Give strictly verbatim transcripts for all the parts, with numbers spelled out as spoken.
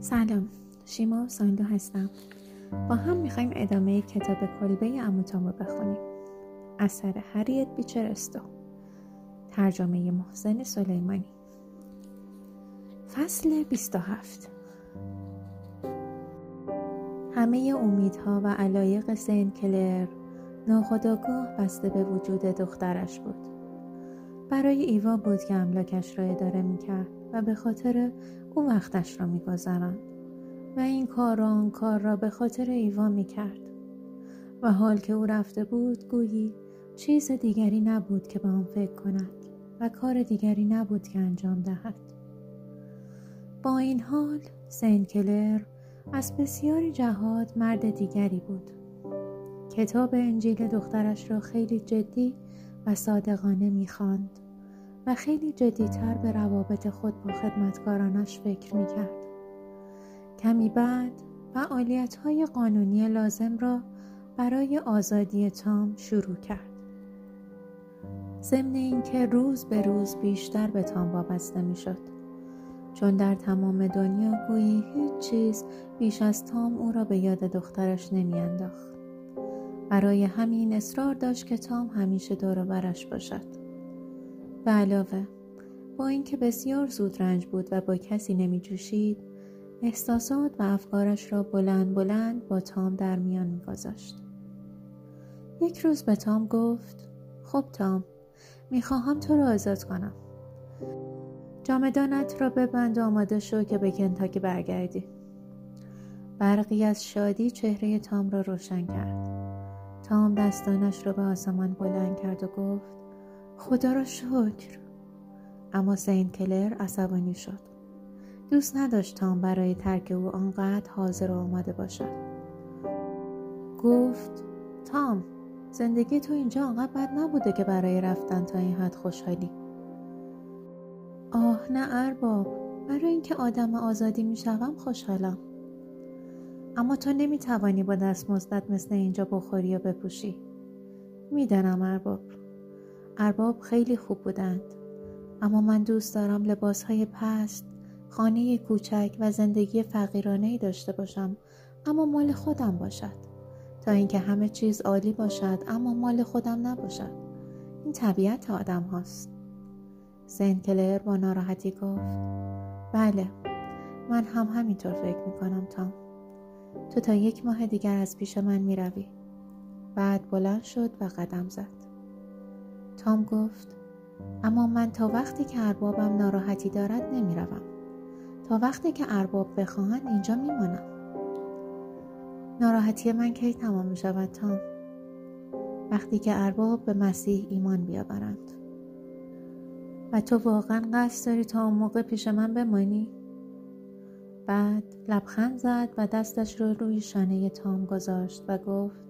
سلام، شیما و ساندو هستم. با هم میخوایم ادامه کتاب کلبه عمو تام رو بخونیم. اثر هریت بیچر استو، ترجمه محسن سلیمانی. فصل بیست و هفت. همه امیدها و علایق سن کلر ناخودآگاه بسته به وجود دخترش بود. برای ایوا بود که املاکش را اداره میکرد و به خاطر او وقتش را میگذراند و این کار و آن کار را به خاطر ایوا میکرد و حال که او رفته بود گویی چیز دیگری نبود که به آن فکر کند و کار دیگری نبود که انجام دهد. با این حال سن کلر از بسیاری جهات مرد دیگری بود. کتاب انجیل دخترش را خیلی جدی و صادقانه می‌خواند و خیلی جدی‌تر به روابط خود با خدمتکارانش فکر می‌کرد. کمی بعد فعالیت‌های قانونی لازم را برای آزادی تام شروع کرد. ضمن اینکه روز به روز بیشتر به تام وابسته می‌شد، چون در تمام دنیا گویی هیچ چیز بیش از تام او را به یاد دخترش نمی‌انداخت. برای همین اصرار داشت که تام همیشه دور و برش باشد. به علاوه با اینکه بسیار زود رنج بود و با کسی نمی‌جوشید، احساسات و افکارش را بلند بلند با تام در میان می‌گذاشت. یک روز به تام گفت: خب تام، می‌خواهم تو را آزاد کنم. جامدانت را ببند و آماده شو که به کنتاکی برگردی. برقی از شادی چهره تام را روشن کرد. تام دستانش را به آسمان بلند کرد و گفت: خدا را شکر. اما سین کلر عصبانی شد. دوست نداشت تام برای ترک او آنقدر حاضر و آماده باشد. گفت: تام، زندگی تو اینجا آنقدر بد نبوده که برای رفتن تا این حد خوشحالی. آه نه ارباب، برای اینکه آدم آزادی میشوم خوشحالم. اما تو نمیتوانی با دستمزدت مثل اینجا بخوری یا بپوشی. میدانم ارباب. ارباب خیلی خوب بودند، اما من دوست دارم لباسهای پست، خانه کوچک و زندگی فقیرانه‌ای داشته باشم اما مال خودم باشد، تا اینکه همه چیز عالی باشد اما مال خودم نباشد. این طبیعت آدم هاست. سن کلر با ناراحتی گفت: بله، من هم همینطور فکر میکنم تام. تو تا یک ماه دیگر از پیش من میروی. بعد بلند شد و قدم زد. تام گفت: اما من تا وقتی که اربابم ناراحتی دارد نمیروم. تا وقتی که ارباب بخواهند اینجا میمانم. ناراحتی من کی تمام میشود تام؟ وقتی که ارباب به مسیح ایمان بیاورند. و تو واقعا قصد داری تا اون موقع پیش من بمانی؟ بعد لبخند زد و دستش رو روی شانه تام گذاشت و گفت: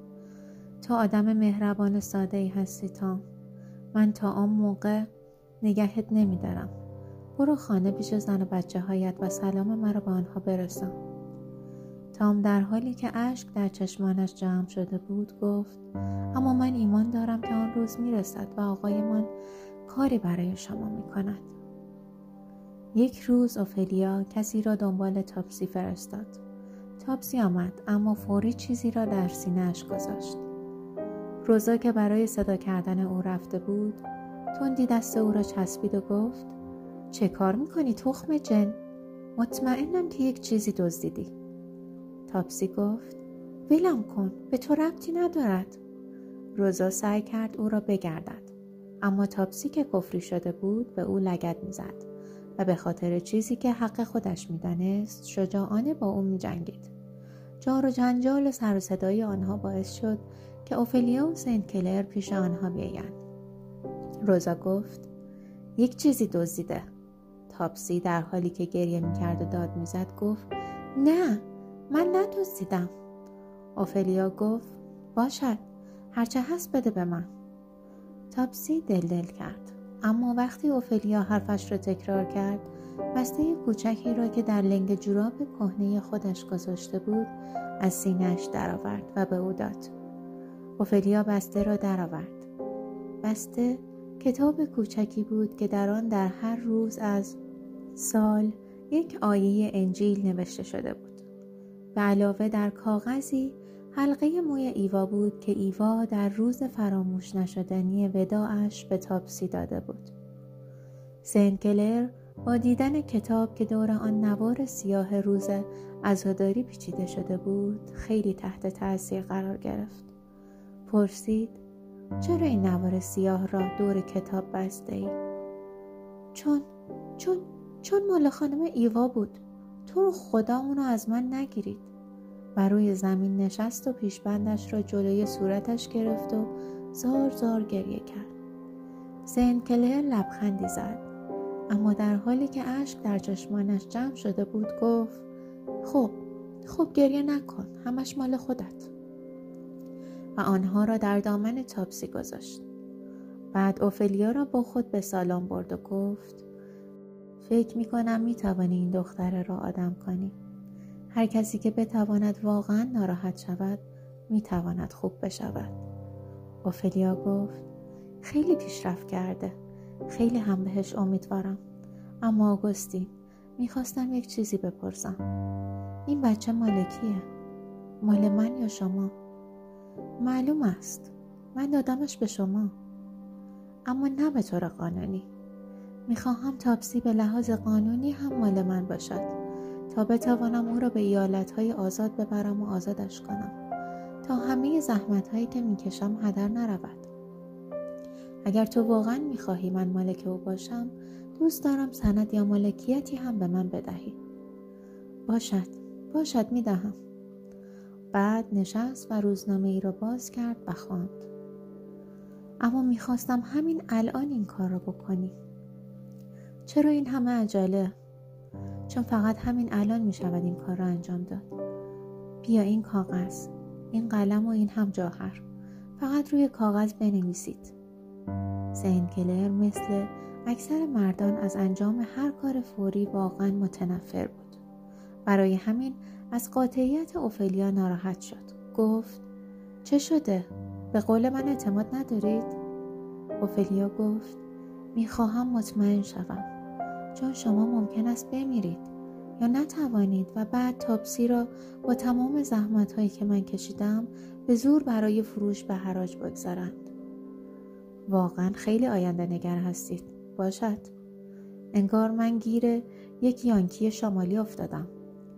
تو آدم مهربان ساده‌ای هستی تام. من تا اون موقع نگهت نمی‌دارم. برو خانه پیش زن و بچه هایت و سلام مرا به آنها برسان. تام در حالی که اشک در چشمانش جمع شده بود گفت: اما من ایمان دارم که آن روز میرسد و آقای من کاری برای شما می کند. یک روز اوفلیا کسی را دنبال تاپسی فرستاد. تاپسی آمد اما فوری چیزی را در سینه‌اش گذاشت. روزا که برای صدا کردن او رفته بود، تندی دست او را چسبید و گفت: چه کار میکنی تخم جن؟ مطمئنم که یک چیزی دزدیدی. تاپسی گفت: ولم کن، به تو ربطی ندارد. روزا سعی کرد او را بگردد، اما تاپسی که کفری شده بود به او لگد میزد و به خاطر چیزی که حق خودش میدانست شجاعانه با او میجنگید. جار و جنجال و سر و صدای آنها باعث شد که اوفلیا و سن کلر پیش آنها بیایند. روزا گفت: یک چیزی دزدیده. تاپسی در حالی که گریه میکرد و داد میزد گفت: نه، من ندزدیدم. اوفلیا گفت: باشد، هرچه هست بده به من. تاپسی دل دل کرد، اما وقتی اوفلیا حرفش را تکرار کرد، بسته کوچکی را که در لنگ جوراب کهنه خودش گذاشته بود از سینه‌اش درآورد و به او داد. اوفلیا بسته را درآورد. بسته کتاب کوچکی بود که در آن در هر روز از سال یک آیه انجیل نوشته شده بود و علاوه در کاغذی حلقه موی ایوا بود که ایوا در روز فراموش نشدنی وداعش به تاپسی داده بود. سنت کلر با دیدن کتاب که دور آن نوار سیاه روز عزاداری پیچیده شده بود خیلی تحت تاثیر قرار گرفت. پرسید: چرا این نوار سیاه را دور کتاب بسته ای؟ چون چون چون مال خانم ایوا بود. تو رو خدا اونو از من نگیرید. و روی زمین نشست و پیشبندش را جلوی صورتش گرفت و زار زار گریه کرد. سنت کلر لبخندی زد، اما در حالی که اشک در چشمانش جمع شده بود گفت: خب خب گریه نکن، همش مال خودت. و آنها را در دامن تاپسی گذاشت. بعد اوفلیا را با خود به سالن برد و گفت: فکر میکنم میتوانی این دختره را آدم کنی. هر کسی که بتواند واقعا ناراحت شود میتواند خوب بشود. اوفلیا گفت: خیلی پیشرفت کرده، خیلی هم بهش امیدوارم. اما آگوستین، میخواستم یک چیزی بپرسم. این بچه مال کیه؟ مال من یا شما؟ معلوم است من دادمش به شما، اما نه به طور قانونی. میخواهم تاپسی به لحاظ قانونی هم مال من باشد تا بتوانم او را به ایالتهای آزاد ببرم و آزادش کنم تا همه زحمتهایی که میکشم هدر نرود. اگر تو واقعا میخواهی من مالک او باشم، دوست دارم سند یا مالکیتی هم به من بدهی. باشد باشد میدهم. بعد نشست و روزنامه ای را باز کرد و خواند. اما میخواستم همین الان این کار را بکنی. چرا این همه عجله؟ چون فقط همین الان میشود این کار را انجام داد. بیا این کاغذ، این قلم و این هم جوهر. فقط روی کاغذ بنویسید. سنت کلر مثل اکثر مردان از انجام هر کار فوری واقعا متنفر بود. برای همین از قاطعیت اوفلیا ناراحت شد. گفت: چه شده؟ به قول من اعتماد ندارید؟ اوفلیا گفت: میخواهم مطمئن شوم، چون شما ممکن است بمیرید یا نتوانید و بعد تاپسی را با تمام زحمت‌هایی که من کشیدم به زور برای فروش به حراج بگذارند. واقعا خیلی آینده نگر هستید. باشد. انگار من گیر یک یانکی شمالی افتادم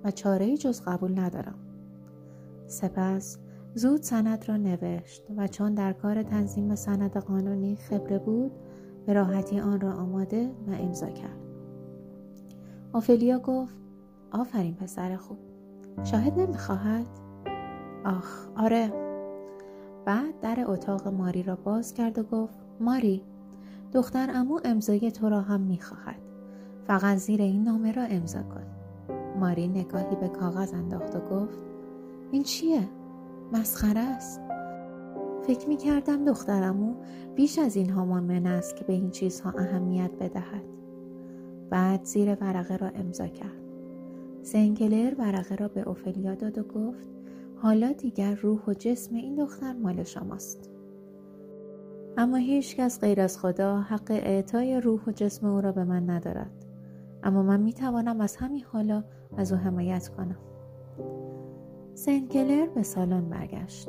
و چاره‌ای جز قبول ندارم. سپس زود سند را نوشت و چون در کار تنظیم سند قانونی خبره بود به راحتی آن را آماده و امضا کرد. اوفلیا گفت: آفرین پسر خوب. شاهد نمیخواهد؟ آخ آره. بعد در اتاق ماری را باز کرد و گفت: ماری، دختر عمو امضای تو را هم میخواهد. فقط زیر این نامه را امضا کن. ماری نگاهی به کاغذ انداخت و گفت: این چیه؟ مسخره است. فکر میکردم دخترمو بیش از این ها مؤمن است که به این چیزها اهمیت بدهد. بعد زیر ورقه را امضا کرد. سنت کلر ورقه را به اوفلیا داد و گفت: حالا دیگر روح و جسم این دختر مال شماست. اما هیچ کس غیر از خدا حق اعطای روح و جسم او را به من ندارد. اما من میتوانم از همین حالا از او حمایت کنم. سنت کلر به سالن برگشت.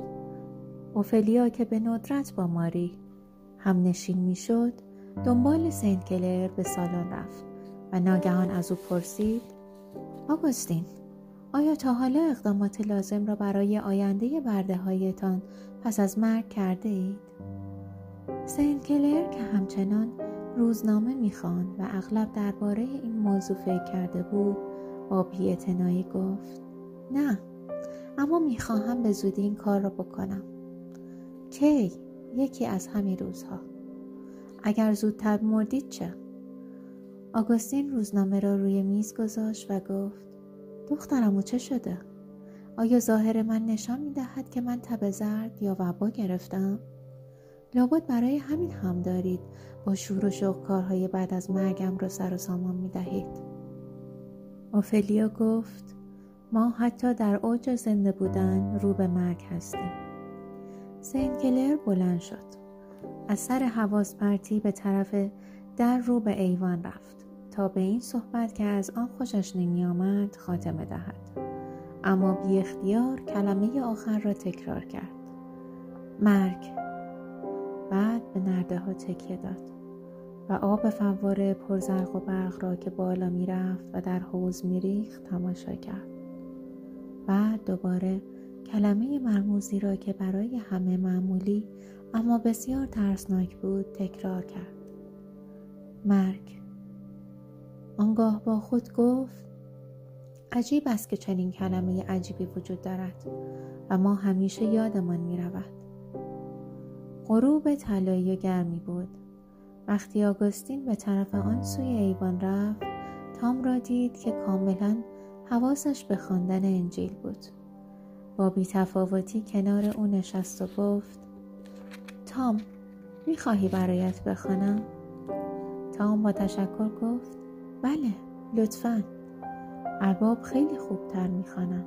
اوفلیا که به ندرت با ماری هم نشین میشد دنبال سنت کلر به سالن رفت و ناگهان از او پرسید: آگوستین، آیا تا حالا اقدامات لازم را برای آینده برده هایتان پس از مرگ کرده اید؟ سنت کلر که همچنان روزنامه میخواند و اغلب درباره این موضوع فکر کرده بود با بی‌اعتنایی گفت: نه، اما میخواهم به زودی این کار را بکنم. کی؟ یکی از همین روزها. اگر زودتر مردید چه؟ آگوستین روزنامه را روی میز گذاشت و گفت: دخترمو چه شده؟ آیا ظاهر من نشان میدهد که من تب زرد یا وبا گرفتم؟ لابد برای همین هم دارید با شور و شوق کارهای بعد از مرگم را سر و سامان میدهید. اوفلیا گفت: ما حتی در اوج زنده بودن رو به مرگ هستیم. سنت کلر بلند شد از سر حواس پرتی به طرف در رو به ایوان رفت تا به این صحبت که از آن خوشش نمی آمد خاتمه دهد، اما بی اختیار کلمه آخر را تکرار کرد: مرگ. بعد به نرده ها تکیه داد و آب فواره پرزرق و برق را که بالا می رفت و در حوض می ریخت تماشا کرد. بعد دوباره کلمه مرموزی را که برای همه معمولی اما بسیار ترسناک بود تکرار کرد: مرگ. آنگاه با خود گفت: عجیب است که چنین کلمه عجیبی وجود دارد و ما همیشه یادمان می رود. غروب طلایی و گرمی بود. وقتی آگوستین به طرف آن سوی ایوان رفت، تام را دید که کاملا حواسش به خواندن انجیل بود. با بی‌تفاوتی کنار او نشست و گفت: تام، می‌خواهی برایت بخوانم؟ تام با تشکر گفت: بله، لطفاً. ارباب خیلی خوبتر می‌خوانند.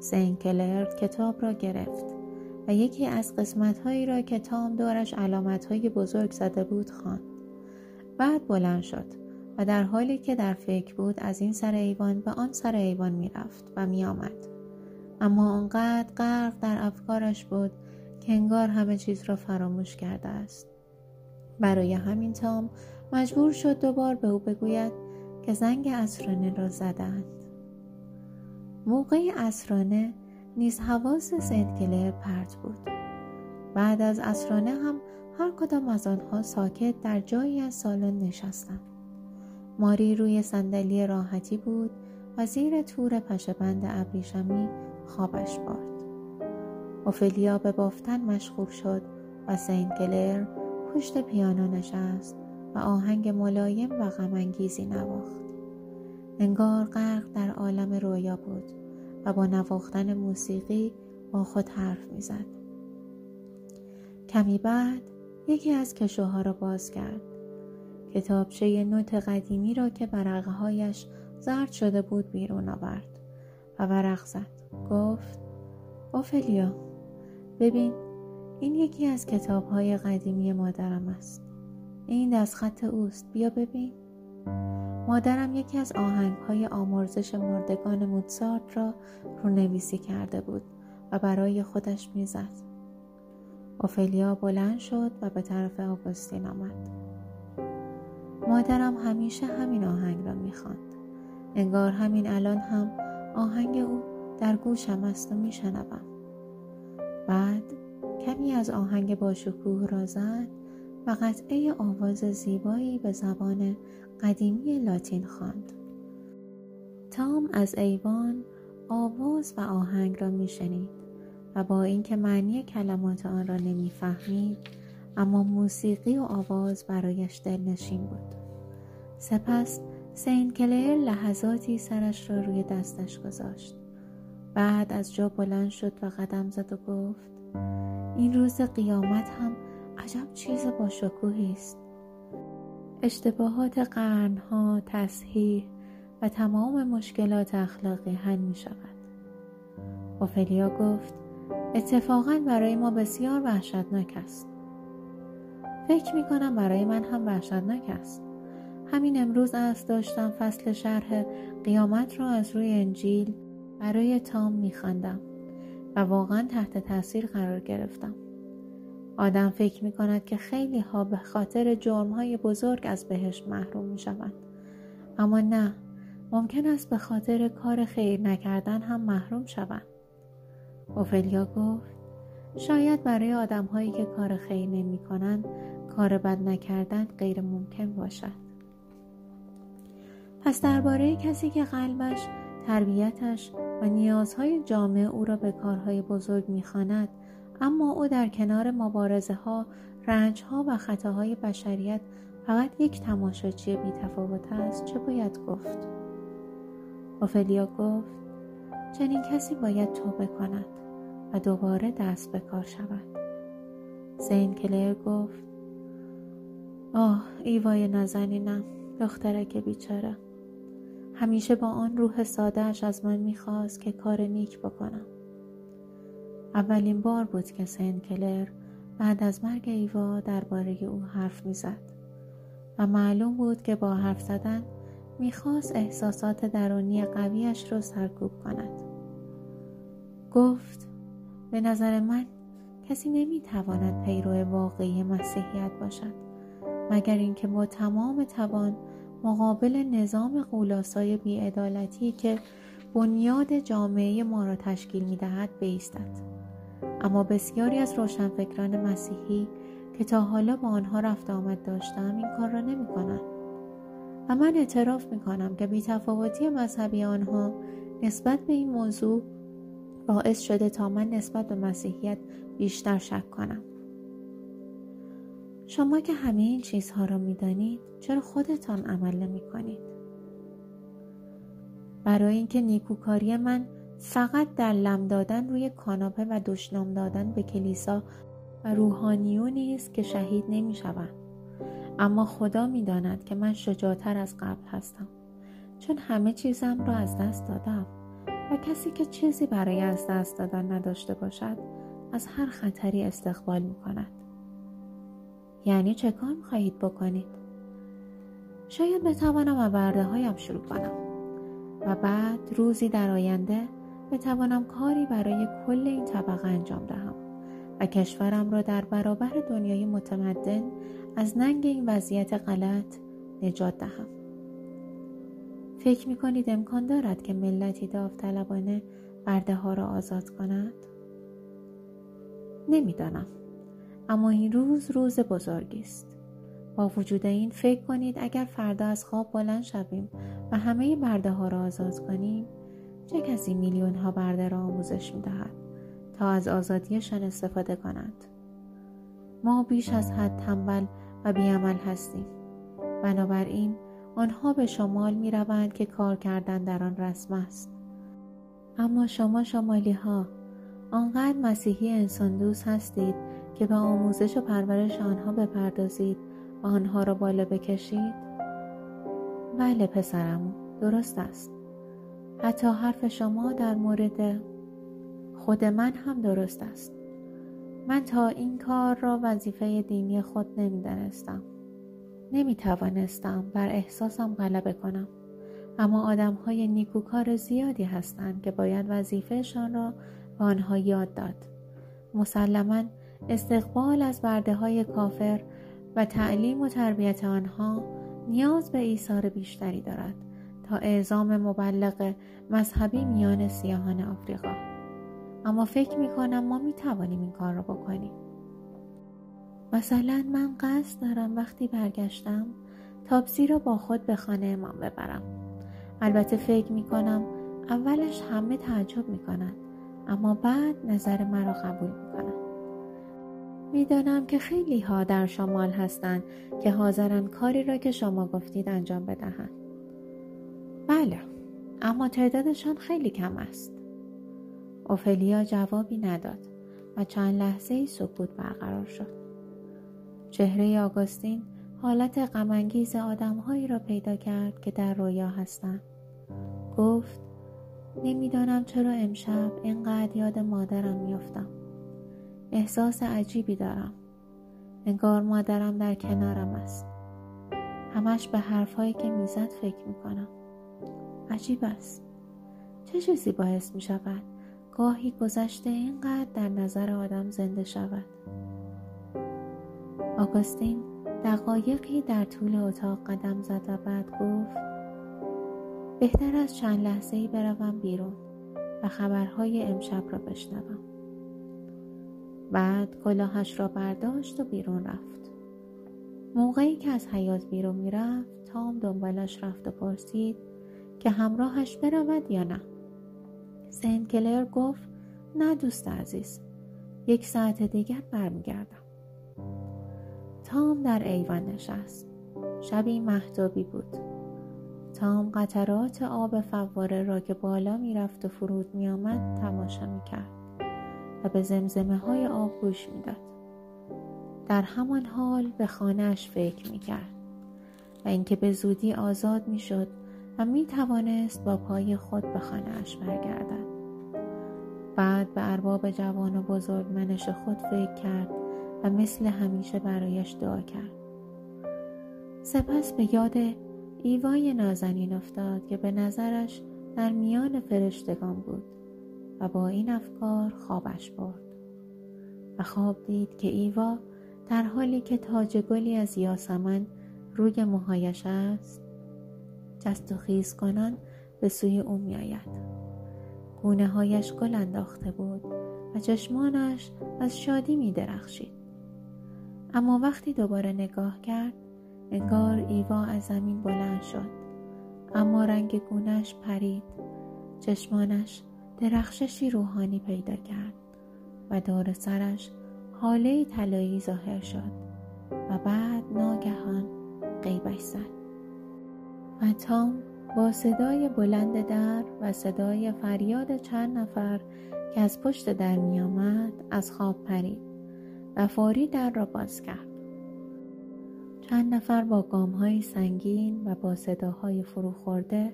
سنت کلر کتاب را گرفت و یکی از قسمت‌هایی را که تام دورش علامت‌های بزرگ زده بود خواند. بعد بلند شد و در حالی که در فکر بود از این سر ایوان به آن سر ایوان می‌رفت و می‌آمد، اما آنقدر غرق در افکارش بود که انگار همه چیز را فراموش کرده است. برای همین تام مجبور شد دوبار به او بگوید که زنگ عصرانه را زدند. موقع عصرانه نیز حواس سنت کلر پرت بود. بعد از عصرانه هم هر کدام از آنها ساکت در جایی از سالن نشستند. ماری روی صندلی راحتی بود و زیر تور پشه‌بند ابریشمی خوابش برد. اوفلیا به بافتن مشغول شد و سنت کلر پشت پیانو نشست و آهنگ ملایم و غم‌انگیزی نواخت. انگار غرق در عالم رویا بود و با نواختن موسیقی با خود حرف می‌زد. کمی بعد یکی از کشوها را باز کرد. کتابچه نوت قدیمی را که ورقه‌هایش زرد شده بود بیرون آورد و ورق زد. گفت: اوفلیا، ببین، این یکی از کتاب‌های قدیمی مادرم است. این دستخط اوست، بیا ببین. مادرم یکی از آهنگ‌های آمرزش مردگان موزارت را رونویسی کرده بود و برای خودش می‌زد. اوفلیا بلند شد و به طرف آگوستین آمد. مادرم همیشه همین آهنگ را می‌خواند. انگار همین الان هم آهنگ او در گوشم است و می‌شنوم. بعد کمی از آهنگ باشکوه را زد و قطعه آواز زیبایی به زبان قدیمی لاتین خواند. تام از ایوان آواز و آهنگ را می‌شنید و با اینکه معنی کلمات آن را نمی‌فهمید، اما موسیقی و آواز برایش دلنشین بود. سپس سنت کلر لحظاتی سرش را روی دستش گذاشت. بعد از جا بلند شد و قدم زد و گفت: این روز قیامت هم عجب چیز با شکوهی است. اشتباهات قرنها تصحیح و تمام مشکلات اخلاقی حل می شود. اوفلیا گفت: اتفاقاً برای ما بسیار وحشتناک است. فکر می کنم برای من هم وحشتناک است. همین امروز از داشتم فصل شرح قیامت را از روی انجیل برای تام می‌خواندم و واقعا تحت تاثیر قرار گرفتم. آدم فکر می‌کند که خیلی ها به خاطر جرم‌های بزرگ از بهشت محروم می‌شوند، اما نه، ممکن است به خاطر کار خیر نکردن هم محروم شوند. اوفلیا گفت: شاید برای آدم‌هایی که کار خیر نمی‌کنند کار بد نکردن غیر ممکن باشد. پس درباره کسی که قلبش، تربیتش و نیازهای جامعه او را به کارهای بزرگ می‌خواند، اما او در کنار مبارزه‌ها، رنج‌ها و خطاهای بشریت فقط یک تماشاچی بی‌تفاوت است، چه باید گفت؟ اوفلیا گفت: چنین کسی باید توبه کند و دوباره دست به کار شود. سنت کلر گفت: آه، ایوای نازنینم، دخترک بیچاره. همیشه با آن روح ساده‌اش از من می‌خواست که کار نیک بکنم. اولین بار بود که سنت کلر بعد از مرگ ایوا درباره او حرف میزد و معلوم بود که با حرف زدن میخواست احساسات درونی قویش رو سرکوب کند. گفت به نظر من کسی نمیتواند پیرو واقعی مسیحیت باشد مگر اینکه با تمام توان مقابل نظام غولاسای بی‌عدالتی که بنیاد جامعه ما را تشکیل میدهد بایستد. اما بسیاری از روشنفکران مسیحی که تا حالا با آنها رفت آمد داشتم این کار را نمی کنند و من اعتراف می کنم که بی‌تفاوتی مذهبی آنها نسبت به این موضوع باعث شده تا من نسبت به مسیحیت بیشتر شک کنم. شما که همه این چیزها را می دانید چرا خودتان عمل نمی کنید؟ برای اینکه نیکوکاری من فقط در لم دادن روی کاناپه و دشنام دادن به کلیسا و روحانیونی است که شهید نمی‌شوم. اما خدا می‌داند که من شجاع‌تر از قبل هستم، چون همه چیزم را از دست دادم و کسی که چیزی برای از دست دادن نداشته باشد از هر خطری استقبال می‌کند. یعنی چه کار می‌خواهید بکنید؟ شاید بتوانم آورده‌هایم شروع کنم و بعد روزی در آینده بتوانم کاری برای کل این طبقه انجام دهم و کشورم را در برابر دنیای متمدن از ننگ این وضعیت غلط نجات دهم. فکر می‌کنید امکان دارد که ملتی داوطلبانه برده‌ها را آزاد کند؟ نمی‌دانم. اما این روز روز بزرگی است. با وجود این فکر کنید اگر فردا از خواب بلند شویم و همه برده‌ها را آزاد کنیم چه کسی میلیون ها برده را آموزش می دهد تا از آزادیشان استفاده کنند. ما بیش از حد تنبل و بیعمل هستیم. بنابراین آنها به شمال می روند که کار کردن در آن رسم است. اما شما شمالی ها آنقدر مسیحی انسان دوست هستید که به آموزش و پرورش آنها بپردازید و آنها را بالا بکشید؟ بله پسرم، درست است. حتی حرف شما در مورد خود من هم درست است. من تا این کار را وظیفه دینی خود نمی‌دانستم. نمی‌توانستم بر احساسم غلبه کنم. اما آدم‌های نیکوکار زیادی هستند که باید وظیفه‌شان را به آنها یاد داد. مسلماً استقبال از برده‌های کافر و تعلیم و تربیت آنها نیاز به ایثار بیشتری دارد تا اعزام مبلغ مذهبی میان سیاهان آفریقا. اما فکر میکنم ما میتوانیم این کار را بکنیم. مثلا من قصد دارم وقتی برگشتم تابزی را با خود به خانه امام ببرم. البته فکر میکنم اولش همه تعجب میکنند اما بعد نظر مرا قبول میکنند. میدانم که خیلی ها در شمال هستند که حاضرن کاری را که شما گفتید انجام بدهند. بله، اما تعدادشان خیلی کم است. اوفلیا جوابی نداد و چند لحظه‌ای سکوت برقرار شد. چهره آگوستین حالت غم‌انگیز آدم‌هایی را پیدا کرد که در رویا هستند. گفت: نمی‌دانم چرا امشب اینقدر یاد مادرم می‌افتم. احساس عجیبی دارم. انگار مادرم در کنارم است. همش به حرف‌هایی که میزد فکر می‌کنم. عجیب است. چه چیزی باعث می شود گاهی گذشته اینقدر در نظر آدم زنده شود؟ آگوستین دقایقی در طول اتاق قدم زد و بعد گفت: بهتر از چند لحظه‌ای بروم بیرون و خبرهای امشب را بشنوم. بعد کلاهش را برداشت و بیرون رفت. موقعی که از حیاط بیرون می رفت تام دنبالش رفت و پرسید که همراهش برود یا نه. سنت کلر گفت: نه دوست عزیز، یک ساعت دیگر برمیگردم. تام در ایوان نشست. شبی مهتابی بود. تام قطرات آب فواره را که بالا می رفت و فرود می آمد تماشا می کرد و به زمزمه های آب گوش می داد. در همان حال به خانهش فکر می کرد و اینکه به زودی آزاد می شد و می توانست با پای خود به خانه‌اش برگردد. بعد به ارباب جوان و بزرگمنش خود فکر کرد و مثل همیشه برایش دعا کرد. سپس به یاد ایوای نازنین افتاد که به نظرش در میان فرشتگان بود و با این افکار خوابش برد و خواب دید که ایوا در حالی که تاج گلی از یاسمن روی موهایش است، جست و خیز کنان به سوی او می آید. گونه هایش گل انداخته بود و چشمانش از شادی می درخشید. اما وقتی دوباره نگاه کرد، انگار ایوا از زمین بلند شد، اما رنگ گونهش پرید. چشمانش درخششی روحانی پیدا کرد و دور سرش هاله طلایی ظاهر شد و بعد ناگهان غیبش زد و تام با صدای بلند در و صدای فریاد چند نفر که از پشت در می آمد از خواب پرید و فوری در را باز کرد. چند نفر با گام‌های سنگین و با صداهای فروخورده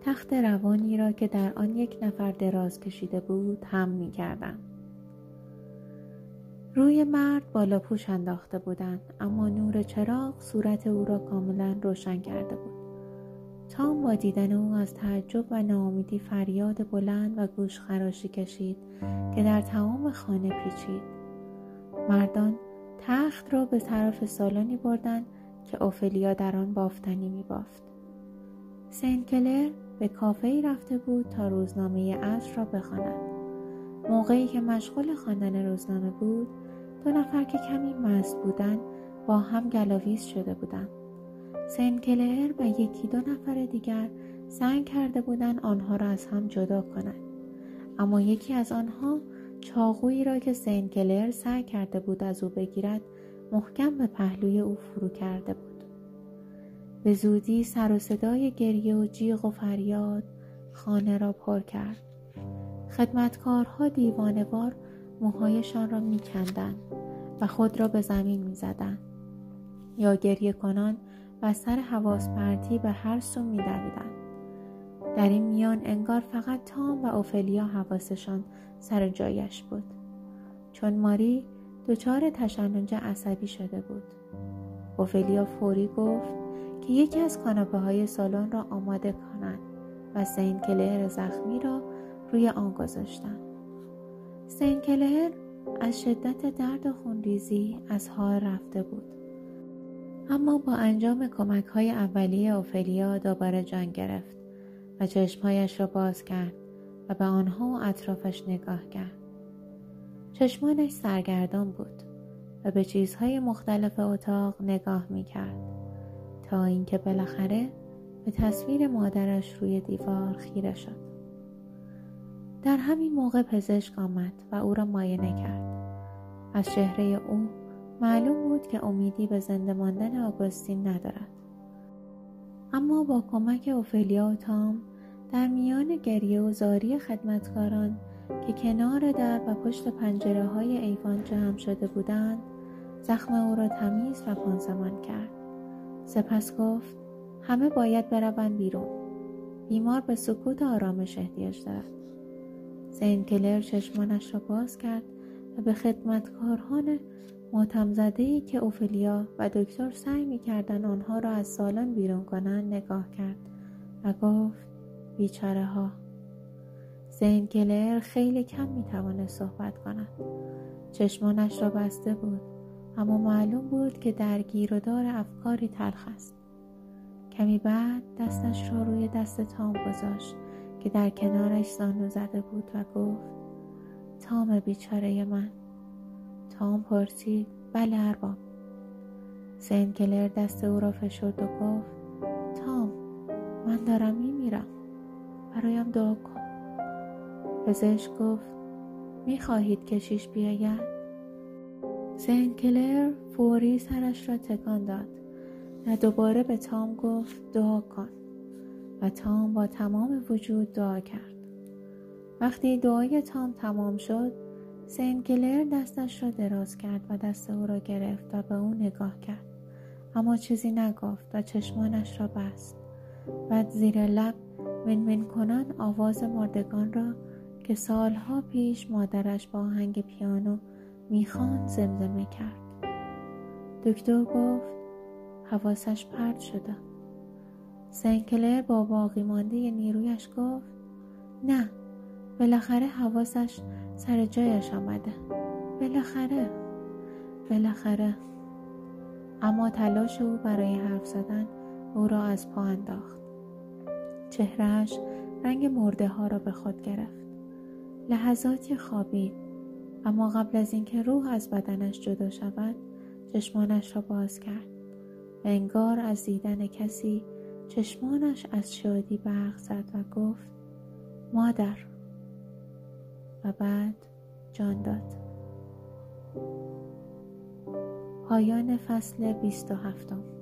تخت روانی را که در آن یک نفر دراز کشیده بود هم می کردن. روی مرد بالا پوش انداخته بودند، اما نور چراغ صورت او را کاملا روشن کرده بود. تام با دیدن او از تعجب و ناامیدی فریاد بلند و گوش خراشی کشید که در تمام خانه پیچید. مردان تخت را به طرف سالنی بردند که اوفلیا در آن بافتنی می بافت. سنت کلر به کافه‌ای رفته بود تا روزنامه عصر را بخواند. موقعی که مشغول خواندن روزنامه بود، دو نفر که کمی مست بودند با هم گلاویز شده بودند. سنت کلر و یکی دو نفر دیگر سعی کرده بودند آنها را از هم جدا کنند، اما یکی از آنها چاقویی را که سنت کلر سعی کرده بود از او بگیرد محکم به پهلوی او فرو کرده بود. به زودی سر و صدای گریه و جیغ و فریاد خانه را پر کرد. خدمتکارها دیوانه‌وار موهایشان را می‌کندند و خود را به زمین می‌زدند یا گریه کنان و سر حواس پرتی به هر سو می‌دویدند. در این میان انگار فقط تام و اوفلیا حواسشان سر جایش بود، چون ماری دچار تشنج عصبی شده بود. اوفلیا فوری گفت که یکی از کاناپه‌های سالن را آماده کنند و سنت کلر زخمی را روی آن گذاشتن. سنت کلر از شدت درد و خونریزی از حال رفته بود، اما با انجام کمک‌های اولیه اوفلیا دوباره جان گرفت و چشمهایش را باز کرد و به آنها و اطرافش نگاه کرد. چشمانش سرگردان بود و به چیزهای مختلف اتاق نگاه می‌کرد تا اینکه بالاخره به تصویر مادرش روی دیوار خیره شد. در همین موقع پزشک آمد و او را معاینه کرد. از چهره او معلوم بود که امیدی به زنده ماندن آگوستین ندارد. اما با کمک اوفلیا و تام در میان گریه و زاری خدمتکاران که کنار در و پشت پنجره های ایوان جمع شده بودند، زخم او را تمیز و پانسمان کرد. سپس گفت همه باید بروند بیرون. بیمار به سکوت آرامش احتیاج دارد. سنت کلر چشمانش را باز کرد و به خدمتکاران ماتم‌زده‌ای که اوفلیا و دکتر سعی می‌کردند آنها را از سالن بیرون کنند نگاه کرد و گفت بیچاره ها. سنت کلر خیلی کم می‌توانست صحبت کند. چشمانش را بسته بود، اما معلوم بود که در گیرودار افکاری تلخ است. کمی بعد دستش را روی دست تام گذاشت که در کنارش زانو زده بود و گفت تام بیچاره من. تام پرسید بله ارباب. سنت کلر دست او را فشرد و گفت تام من دارم میمیرم، برایم دعا کن. پزشک گفت میخواهید کشیش بیاید؟ سنت کلر فوری سرش را تکان داد و دوباره به تام گفت دعا کن و تام با تمام وجود دعا کرد. وقتی دعای تام تمام شد، سنت کلر دستش را دراز کرد و دست او را گرفت و به او نگاه کرد، اما چیزی نگفت و چشمانش را بست. بعد زیر لب منمن کنان آواز مردگان را که سالها پیش مادرش با آهنگ پیانو میخوان زمزمه کرد. دکتر گفت حواسش پرت شده. سنکلر با باقی مانده نیرویش گفت نه، بالاخره حواسش سر جایش آمده. بالاخره بالاخره اما تلاش او برای حرف زدن او را از پا انداخت. چهرهش رنگ مرده ها را به خود گرفت. لحظاتی خوابید، اما قبل از اینکه روح از بدنش جدا شود چشمانش را باز کرد. انگار از دیدن کسی چشمانش از شادی برق زد و گفت مادر، و بعد جان داد. پایان فصل بیست و هفتم.